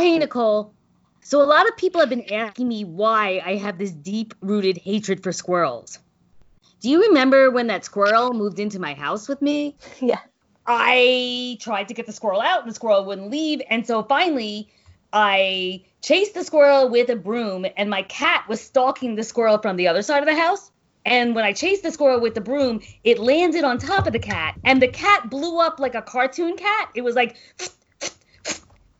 hey, Nicole. So a lot of people have been asking me why I have this deep-rooted hatred for squirrels. Do you remember when that squirrel moved into my house with me? Yeah. I tried to get the squirrel out, and the squirrel wouldn't leave. And so finally, I chased the squirrel with a broom, and my cat was stalking the squirrel from the other side of the house. And when I chased the squirrel with the broom, it landed on top of the cat, and the cat blew up like a cartoon cat. It was like...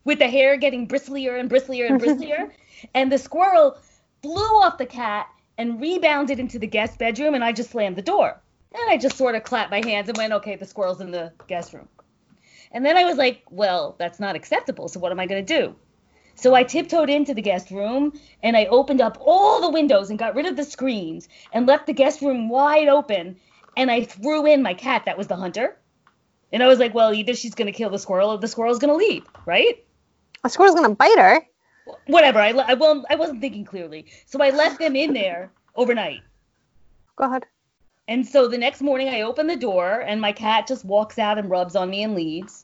with the hair getting bristlier and bristlier and bristlier. And the squirrel flew off the cat and rebounded into the guest bedroom, and I just slammed the door. And I just sort of clapped my hands and went, okay, the squirrel's in the guest room. And then I was like, well, that's not acceptable, so what am I going to do? So I tiptoed into the guest room, and I opened up all the windows and got rid of the screens and left the guest room wide open, and I threw in my cat that was the hunter. And I was like, well, either she's going to kill the squirrel or the squirrel's going to leave, right? A squirrel's going to bite her. Whatever. I wasn't thinking clearly. So I left them in there overnight. God. And so the next morning I open the door and my cat just walks out and rubs on me and leaves.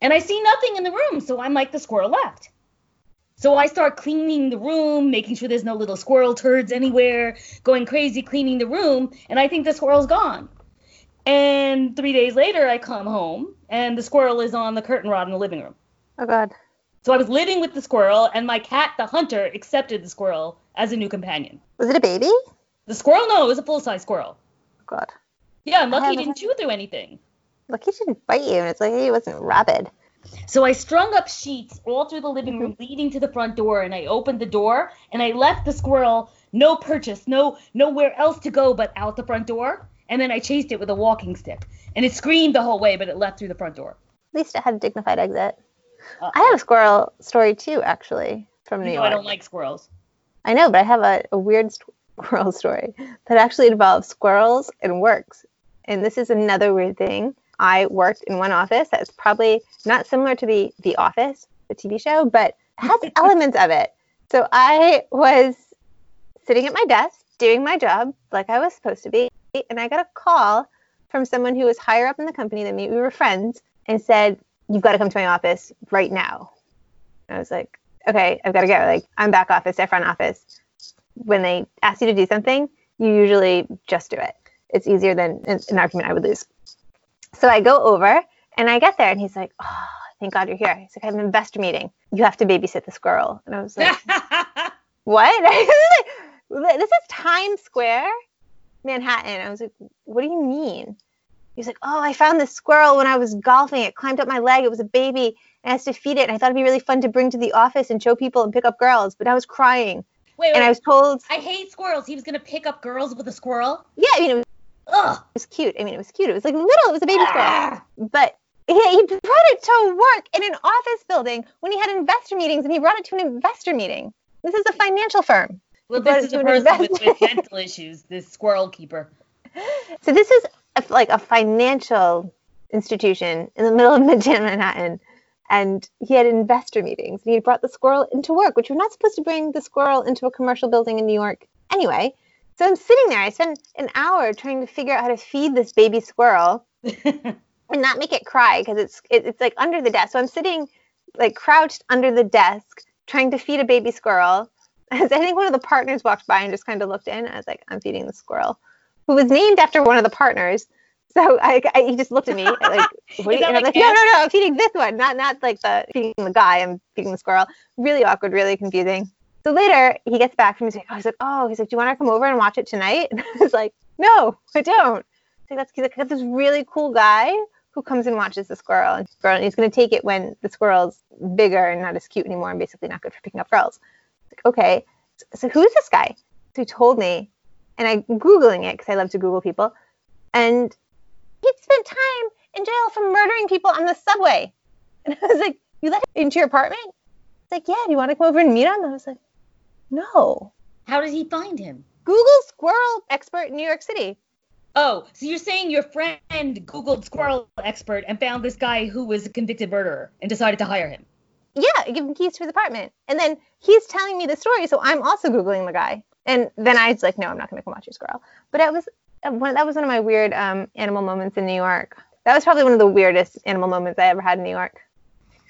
And I see nothing in the room. So I'm like, the squirrel left. So I start cleaning the room, making sure there's no little squirrel turds anywhere, going crazy cleaning the room. And I think the squirrel's gone. And 3 days later I come home and the squirrel is on the curtain rod in the living room. Oh, God. So I was living with the squirrel, and my cat, the hunter, accepted the squirrel as a new companion. Was it a baby? The squirrel? No, it was a full-size squirrel. God. Yeah, and lucky he didn't chew through anything. Lucky he didn't bite you, and it's like he wasn't rabid. So I strung up sheets all through the living room leading to the front door, and I opened the door, and I left the squirrel, no purchase, nowhere else to go but out the front door, and then I chased it with a walking stick. And it screamed the whole way, but it left through the front door. At least it had a dignified exit. I have a squirrel story, too, actually, from New York. No, I don't like squirrels. I know, but I have a weird squirrel story that actually involves squirrels and works. And this is another weird thing. I worked in one office that's probably not similar to The Office, the TV show, but has elements of it. So I was sitting at my desk doing my job like I was supposed to be, and I got a call from someone who was higher up in the company than me. We were friends, and said, "You've got to come to my office right now." I was like, okay, I've got to go. Like, I'm back office, I front office. When they ask you to do something, you usually just do it. It's easier than an argument I would lose. So I go over and I get there and he's like, "Oh, thank God you're here." He's like, "I have an investor meeting. You have to babysit the squirrel." And I was like, what? I was like, "This is Times Square, Manhattan." I was like, "What do you mean?" He's like, "Oh, I found this squirrel when I was golfing. It climbed up my leg. It was a baby. And I had to feed it. And I thought it'd be really fun to bring to the office and show people and pick up girls. But I was crying." Wait. I was told... I hate squirrels. He was going to pick up girls with a squirrel? Yeah, I mean, it was cute. I mean, it was cute. It was like little. It was a baby squirrel. But he brought it to work in an office building when he had investor meetings. And he brought it to an investor meeting. This is a financial firm. Well, this is a person with mental issues, this squirrel keeper. So this is... like a financial institution in the middle of Manhattan, and he had investor meetings, and he brought the squirrel into work, which you're not supposed to bring the squirrel into a commercial building in New York anyway. So I'm sitting there. I spent an hour trying to figure out how to feed this baby squirrel and not make it cry, because it's like under the desk. So I'm sitting like crouched under the desk trying to feed a baby squirrel. As I think one of the partners walked by and just kind of looked in. I was like, "I'm feeding the squirrel," who was named after one of the partners. So he just looked at me like, "What?" And I'm like, no, I'm feeding this one, not like feeding the guy. I'm feeding the squirrel. Really awkward, really confusing. So later he gets back from me. He's like, "Do you want to come over and watch it tonight?" And I was like, "No, I don't." He's like, "I got this really cool guy who comes and watches the squirrel, and he's going to take it when the squirrel's bigger and not as cute anymore and basically not good for picking up girls." Like, okay, so who's this guy? So he told me. And I'm Googling it because I love to Google people. And he'd spent time in jail for murdering people on the subway. And I was like, "You let him into your apartment?" He's like, "Yeah, do you want to come over and meet him?" I was like, "No." How did he find him? Google squirrel expert in New York City. Oh, so you're saying your friend Googled squirrel expert and found this guy who was a convicted murderer and decided to hire him? Yeah, give him keys to his apartment. And then he's telling me the story, so I'm also Googling the guy. And then I was like, "No, I'm not going to come watch your squirrel." But that was one of my weird animal moments in New York. That was probably one of the weirdest animal moments I ever had in New York.